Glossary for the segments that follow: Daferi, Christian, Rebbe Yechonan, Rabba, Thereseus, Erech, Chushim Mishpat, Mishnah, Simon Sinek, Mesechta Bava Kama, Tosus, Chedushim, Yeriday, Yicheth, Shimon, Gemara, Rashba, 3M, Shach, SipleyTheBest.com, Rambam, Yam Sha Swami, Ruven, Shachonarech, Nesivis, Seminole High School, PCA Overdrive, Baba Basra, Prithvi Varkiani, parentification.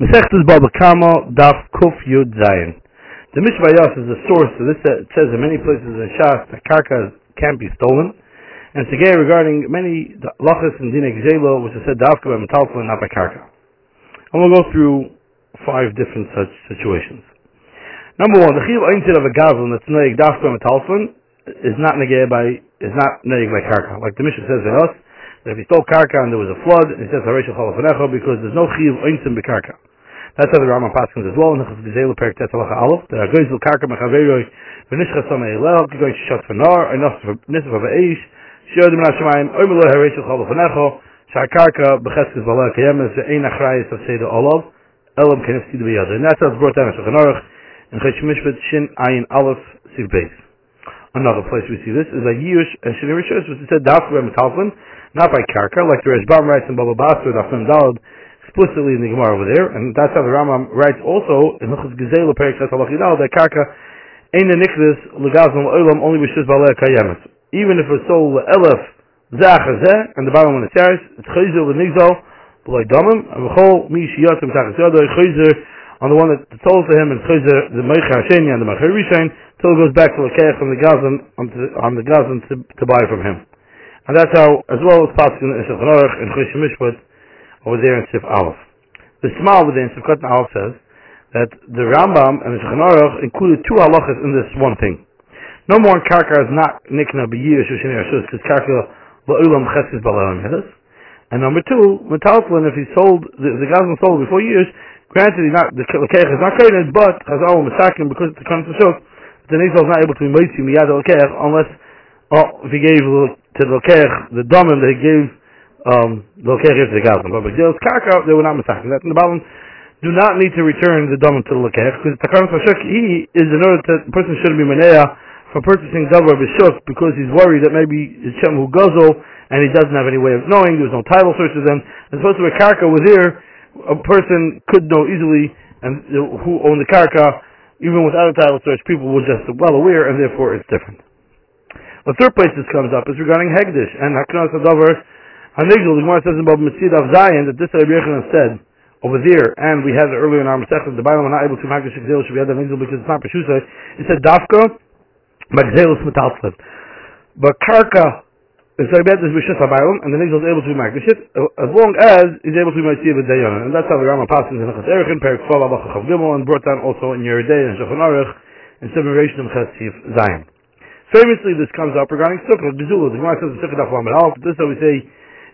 Mesechta Bava Kama, Daf Kuf Yud Zayin. The Mishvayas is the source of this. It says in many places in Shas, the karka can't be stolen. And today regarding many lachas and dina gzela, which is said dafka by metalfel and not by karka. And we'll go through 5 different such situations. Number 1, the chiyuv eintzid of a gazlan that's neig dafka by metalfel is not neig by karka. Like the Mishnah says in us, that if he stole karka and there was a flood, and he says harishal chalafanecha because there's no chiyuv eintzid by karka. That's how the Rama paskins as well. Nechas gzela perik tet halacha aleph. That agizul karka mechaveroi v'nishchas samei elel kigoy shishas v'nar and nisaf of eish. And that's how it's brought down in Shachonarech and Chushim Mishpat Shin Ayin Aleph Siv Beis. Another place we see this is a Yish and Shin Rishos, which is said dafka by metalfin, not by karka, like the Resh Bam writes in Baba Basra daf mem daled explicitly in the Gemara over there, and that's how the Rambam writes also in Hilchos Gezela Perek Ches Halach Yidal that karka ain't a nikdus legazlan l'olam only b'shus b'alei kayemet. Even if it's sold elef zach zeh, and the bottom one is teres, it's chayzer l'nigzal b'loi damim, and v'chol mi shiyatim tachas yadoi chayzer on the one that sold to him, and chayzer the meicha hasheni and the meicha rishain till it goes back to l'keach from the gazlan on the gazlan to buy from him. And that's how, as well as paskin in Shachonarech and Chushim Mishpat over there in Sif Aleph. The small over there in Sifkat Aleph says that the Rambam and the Shachonarech included 2 halachas in this one thing. No more in karka is not nikna b'yish or shnei rishus because karka ba'ulam chesed ba'lam yedas. And number 2, metalflin, if he sold the gazlan sold before years, granted he's not the lekech is not created, but chazal misakin because the comes to show the nizal is not able to be mitzi miyad lekech unless if he gave to the lekech the domim that he gave the lekech to the gazlan. But because karka they were not misakin. That's in the bottom. Do not need to return the domim to the lekech because the comes to show he is in order that the person should be meneah for purchasing davar b'shuk because he's worried that maybe it's shem who guzzle and he doesn't have any way of knowing. There's no title searches then. As opposed to a karka was there, a person could know easily and who owned the karka even without a title search. People were just well aware and therefore it's different. The 3rd place this comes up is regarding hegdish and haknas davar hanigdul. The Gemara says in Baba Mishidaf Zion that this Rebbe Yechonan said over there, and we had it earlier in our Mesechta, the Bible were not able to make the shigdil should be had hanigdul because it's not peshusay. It said dafka. But karka is like that is b'shus habaylam, and the nigel is able to be magdashit as long as he's able to be mitziv with dayanan, and that's how the Rama passes in Nechas Erech and Perik Fal Alach Chav Gimel, and brought down also in Yeriday and Shachonarech and separation of Chesif Zion. Famously, this comes up regarding Sukkah Gezula. The Gemara says in Sukkah Daf Lamed Aleph. This is how we say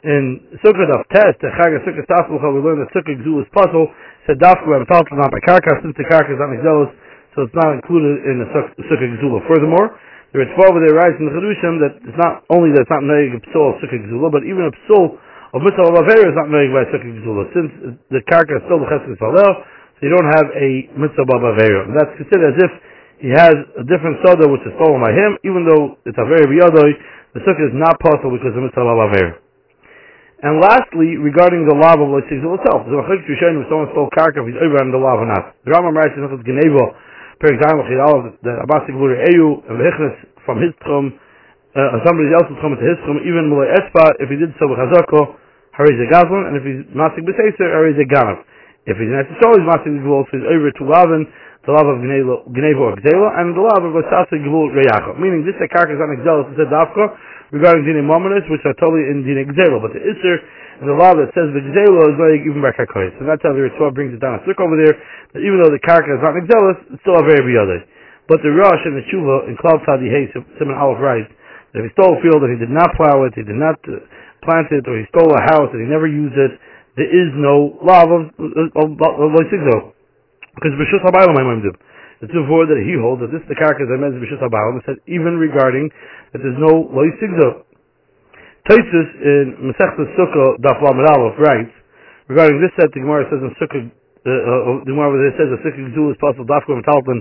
in Sukkah Daf Tes Chagah Sukkah Taflucha. We learn that Sukkah Gezula is puzzle. Said Dafku and Taltel not by karka since the karka is not nigzalus. So it's not included in the Sukkah Gzula. Furthermore, there are 12 of their rights in the Chedushim that it's not only that it's not neig a psal of Sukkah Gzula, but even a psal of Mitzvah Bavera is not neig by Sukkah Gzula, since the karka is still the Chesed Salel, so you don't have a Mitzvah Bavera. And that's considered as if he has a different Soda which is stolen by him, even though it's a very Biyadoi, the Sukkah is not possible because of Mitzvah Bavera. And lastly, regarding the law of Lois Gzula itself, the Machik Tushain, if someone stole karka, if he's over on the law or not. The Rambam writes in Nechaz Geneva, for example, that Abbasik Vuri Eyu and Vechnes from his tchum, somebody else's tchum to his tchum, even Mulay Espa, if he did so with Hazako, Hareze Gazlan, and if he's Masik Beseser, Hareze Ganav. If he's not to show, he's Masik Gvul, so he's over to Lavin, the love of Gnevo or Gzela, and the love of Vasasi Gvul Reyacho. Meaning, this Akark is on Exelus, it said Dafko, regarding Dine Mominus, which are totally in Dine Gzela, but the Isser, and the law that says the gzela is like even by karkois. So that's how the Ritzvah brings it down a circle over there, that even though the karka is not nigzalus, it's still a very b'yadai. But the Rosh and the Tshuva in Klav Tzadi Hay, Simon Aleph writes, that if he stole a field and he did not plow it, he did not plant it, or he stole a house and he never used it, there is no law of loisigzo. Because b'shus habaylam I'm doing. It's before that he holds that this the karka is meant b'shus habaylam, said even regarding that there's no loisigzo. Tosus in Mesechta Sukkah Daf Lamed Aleph writes regarding this set. The Gemara says in Sukkah, the Gemara there says that Sukkah Gzula is possible Dafka Metalton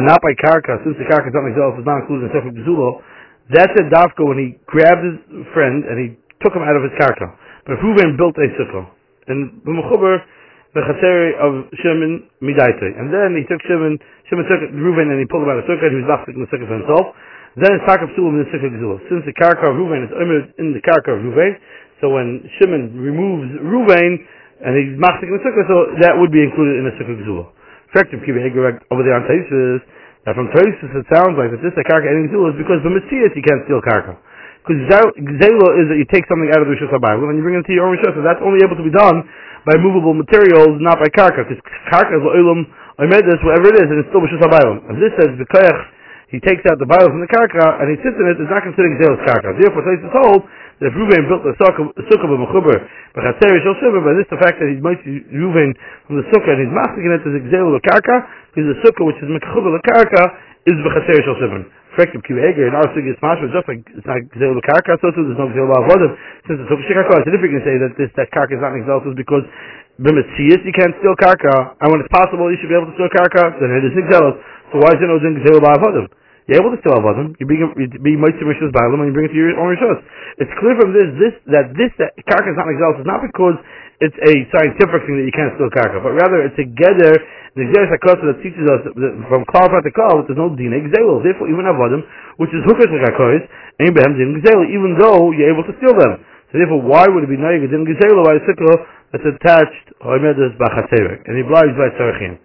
and not by karka, since the karka is not included in Sukkah Gzula. That said Dafka when he grabbed his friend and he took him out of his karka. But Ruven built a Sukkah and the Machaber the Chaseri of Shimon Midaitei, and then he took Shimon took Ruven and he pulled him out of the Sukkah and he was left in the Sukkah for himself. Then it's Takab Sulam in the Sukkah Gzula. Since the karka of Ruven is in the karka of Ruven, so when Shimon removes Ruven, and he's machzik in the sukkah, so that would be included in the sukkah gzula. Corrective kibbeh over there on Tosus. Now from Tosus it sounds like that this karka and gzula is because the Messias you can't steal karka. Because gzela is that you take something out of the rishus habayim and you bring it to your own rishus. So that's only able to be done by movable materials, not by karka. Because karka is l'olam omedes, whatever it is, and it's still rishus habayim. And this says the koyach. He takes out the Bible from the karka and he sits in it. It's not considered Gzela's karka. Therefore, Tosus holds that if Ruven built the sukkah of Machaber, by this the fact that he might see Ruven from the sukkah and he's masking it as Gzela karka, because the sukkah which is Machaber karka is b'chaser shel shivim. Corrective kibbeh in our sukkah is mashma just like it's not Gzela karka. So too, there's no Gzela avodim. Since the sukkah shekarka, it's difficult to say that that karka is not Gzela because b'metzias you can't steal karka, and when it's possible you should be able to steal karka. Then it is Gzela. So why is there no zin gzela ba'avodim? You're able to steal avodim. You be mitzvah rishos ba'alim and you bring it to your own rishos. It's clear from this that karka is not exalted. It's not because it's a scientific thing that you can't steal karka, but rather it's a gather the gzela sakasa that teaches us that from klal to klal there's no din gzela. Therefore, even avodim, which is hukas lekakois, ain't behem din gzela, even though you're able to steal them. So therefore, why would it be nayig din gzela by a sickle that's attached oimedes ba'chaserek and obliged by tzarchim?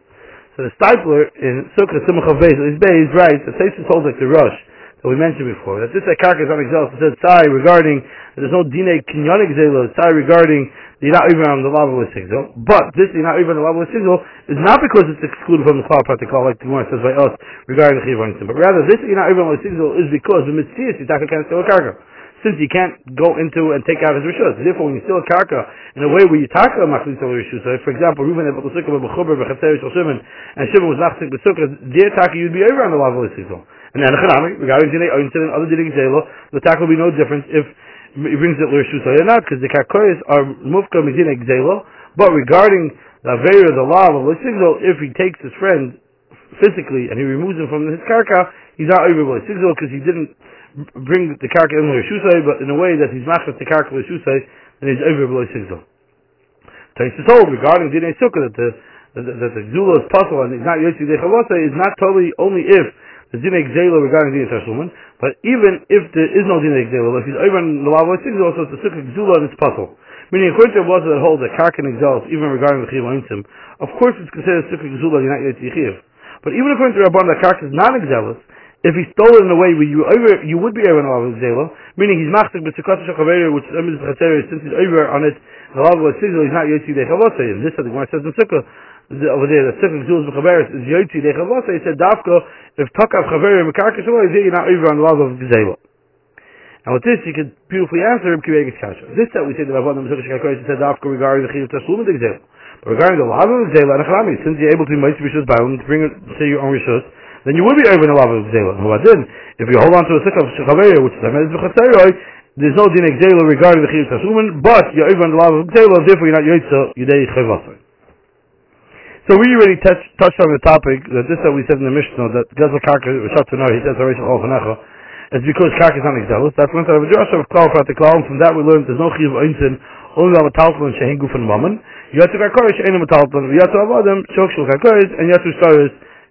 So the stipler in Sukkah Simcha Beis, at least Beis, writes that Thereseus holds like the Rosh that we mentioned before, that this karka is on exalted. It says sorry regarding that there's no dine kinyan exalo, sorry regarding the not even on the lava with sigil. But this the not even on the lava with sigil is not because it's excluded from the Chal practical like the Gemara says by us regarding the Chiyuv, but rather this the not even on the sigil is because the Mitzvah you can't steal a karka. Since you can't go into and take out his rishus, therefore when you steal a karka in a way where you tackle a machlis of rishus, so for example, Ruven had built the sukkah of Mechuber v'chatzer shel Shimon, and Shimon was not sick with sukkah. Their taka you'd be over on the lav l'sizol. And then Chanami regarding dinei ointin and other dinei zelo, the taka will be no different if he brings it l'rishus or not, because the karkoyes are mufka midinei zelo. But regarding the avera, the lav l'sizol, if he takes his friend physically and he removes him from his karka, he's not over l'sizol because he didn't bring the karka in l'rishusay, but in a way that he's machlis the karka l'rishusay, and he's over below sigzol. Tosus told regarding dinei sukkah that the gzula is possible and it's not yotzi dechavasa is not totally only if the dinei gzela regarding dinei tashlumin, but even if there is no dinei gzela, if he's over on the lava sigzol, so it's the sukkah gzula and it's possible. Meaning, according to Rabba that holds that karka and exalt even regarding the chiyuv ha'intim, of course it's considered sukkah gzula and not yotzi chiyuv. But even according to Rabba that karka is not exalus. If he stole it in a way where you would be over on the law of Zela, meaning he's machzik b'tzukot shachaveri, which is emes b'chatzeri, since he's over on it, the law of Zela, he's not yotzi dechavosei. And this is the one says in Sukkah over there, the Sukkah Zul b'chaveris is yotzi dechavosei. He said dafka if takav chaveri mekarka shaloi, you're not over on the law of Zela. And with this, you could beautifully answer Reb Kiveig's kasha. This that we say that Rabban Mizukah Shakakoyes said dafka regarding the chiyuv tashlum of Zela, but regarding the law of Zela, anachlami, since you're able to be ma'aseh rishus ba'alim, to bring it to your own rishus, then you would be over in the lava of Gzela. If you hold on to a sukkah of Shechaveri, which is a medicine of Chaseroi, there's no din Gzela regarding the Chiyuv Tashuman, but you're over in the lava of Gzela, therefore you're not Yotza, Yidei Chavasai. So we already touched on the topic that we said in the Mishnah, that Gazal Karka, Shachonarech, that's a Rishon Cholchanecha, is because Karka is not Gzela. That's one side of Joshua of Klal Prat the Klal, and from that we learned there's no Chiyuv Einzin, only on Metalton, Shehin Gufan Mammon, Yatsu Karkoris, Shehin Metalton, Yatsu Avadim, Shok Shul Karkoris, and Yatsu Staris,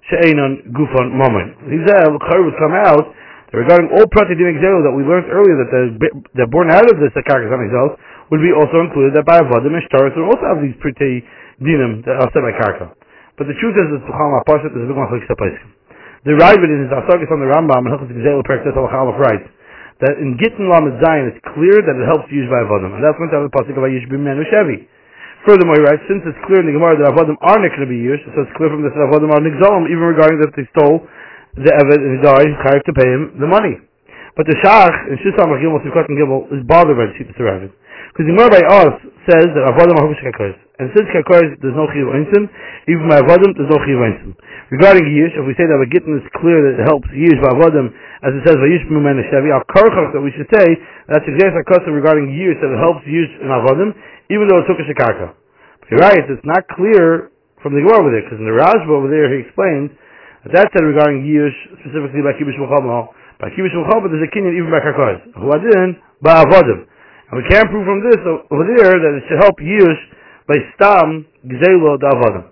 She'enon Gufon Mammon. These Chayr would come out regarding all Prati Din Exel that we learned earlier that they're born out of this Karkas on Exel would be also included that by Avadim and Shtaris would also have these Prati Dinim that are said by Karka. But the truth is that the Ruven in his Asagis on the Rambam and Hilchos Exel practice Halachah writes that in Gittin Lamed Zayin it's clear that it helps use by Avadim, and that's when the pasuk of Yishbim Menu Shevi. Furthermore, he writes, since it's clear in the Gemara that Avadim are not going to be used, so it's clear from this that Avadim are Nigzalim, even regarding that they stole the Eved and he died, Chayav to pay him the money. But the Shach, in Shusam Achim, Motzivkot and Gimel, is bothered by the Sheet of Saravid. Because the Gemara by us says that Avadim are Hukush Kakars. And since Kakars, there's no Chiv Einsim, even by Avadim, there's no Chiv Einsim. Regarding Yish, if we say that Gittin is clear that it helps Yish by Avadim, as it says by Yish Mumen Hashevi, our Karchach that we should say, that's exactly a custom regarding Yish, that it helps Yish in Avadim, even though it took a shikaka. But you're right, it's not clear from the Gemara over there, because in the Rashba over there, he explains that said regarding Yish, specifically by Kibush Muhammad, there's a kinyan even by Karkas. Huadin, by Avadim. And we can't prove from this over there that it should help Yish by Stam, Gzelo, da Avadim.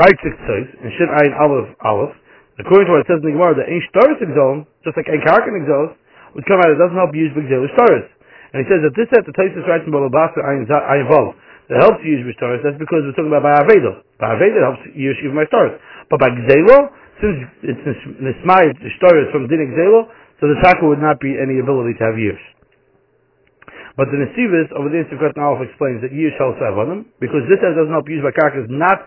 Right 6 and Shin Ayin Aleph, according to what it says in the Gemara, that Ein Shtaris Exolum, just like Ein Karkan Exolus, would come out, it doesn't help Yish by Gzelo Shtaris. And he says that this at the Tosus writes in Baba Basra, I involve It helps you use Mishtaris. That's because we're talking about Ba'avedo. Ba'avedo helps you use Mishtaris. But by Gzelo, since it's Nismai Mishtaris from Din Gzelo, so the Taka would not be any ability to have years. But the Nesivis over the Insekrat Nalaf explains that years shall have on them, because this doesn't help use by Karka is not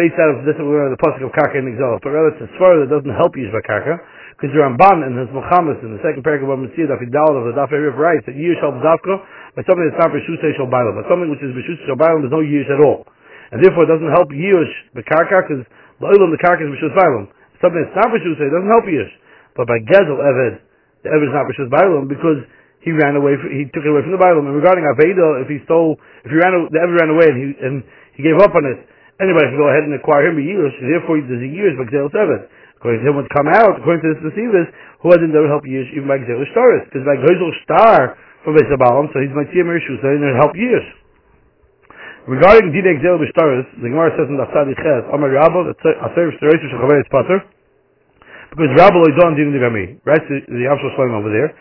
based out of this, the Pasuk of Karka and Gzelo, but rather it's a Sfar that doesn't help use by Karka, because the Ramban and his Muhammad in the second paragraph of Meshidafid of the Daferi writes that years shall Davka, but something that's not B'shusay Shal Bailam, but something which is B'shusay Shal Bailam is no years at all. And therefore it doesn't help years by Karka, because La'ilam the Karka is B'shusay Bailam. Something that's not B'shusay doesn't help years. But by Gezel Eved, the Eved is not B'shusay Bailam, because he ran away. He took it away from the Bible. And regarding Aveda, the Eved ran away and he gave up on it, anybody can go ahead and acquire him a years. So therefore, there's a years by Gzeil Eved. According to him, would come out. According to this Nesivis, who hasn't done help years even by Gzeil Shtaris, because by Gzeil Shtar from Beis Habalam, so he's my Tzimur Yishu, so he didn't help years. Regarding Dine Gzeil Shtaris, the Gemara says in the Afsad Yicheth, Amar Rabba, Aser Thereseus Chaver It's Pater, because Rabba Loidon Dine Gami. Right, the Avshal Shloim over there.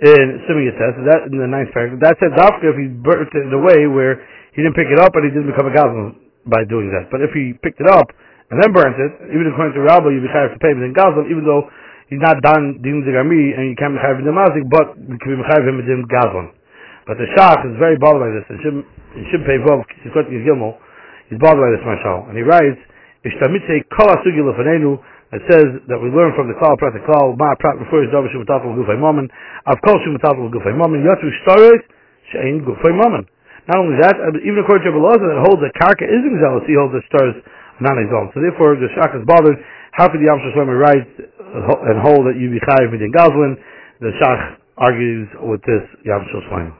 In Simeon says that in the ninth paragraph, that said Dafka if he burnt it in the way where he didn't pick it up and he didn't become a Gazlan by doing that. But if he picked it up and then burnt it, even according to Rabba, you'd be chayav to pay him in Gazlan, even though he's not done din zigami and you can't be chayav in the mazik, but you can be chayav him in Gazlan. But the Shach is very bothered by this. In Shim Pei Vov, he's bothered by this, mashal, and he writes, "Ishtamitze kol asugi lefanenu." It says that we learn from the Klal Prat, the Klal Ma Prat refers to Shum Tatal Gufay Mammon, of Kol Shum Tatal Gufay Mammon, Yatu Shtarit Shein Gufay Mammon. Not only that, even according to Rebbe Yechonan that holds that Karka is in Gzelos, he holds that Shtaris non-exalted. So therefore, the Shach is bothered. How could the Yam Sha Swami write and hold that you be chayav midin Gazlan? The Shach argues with this Yam Sha Swami.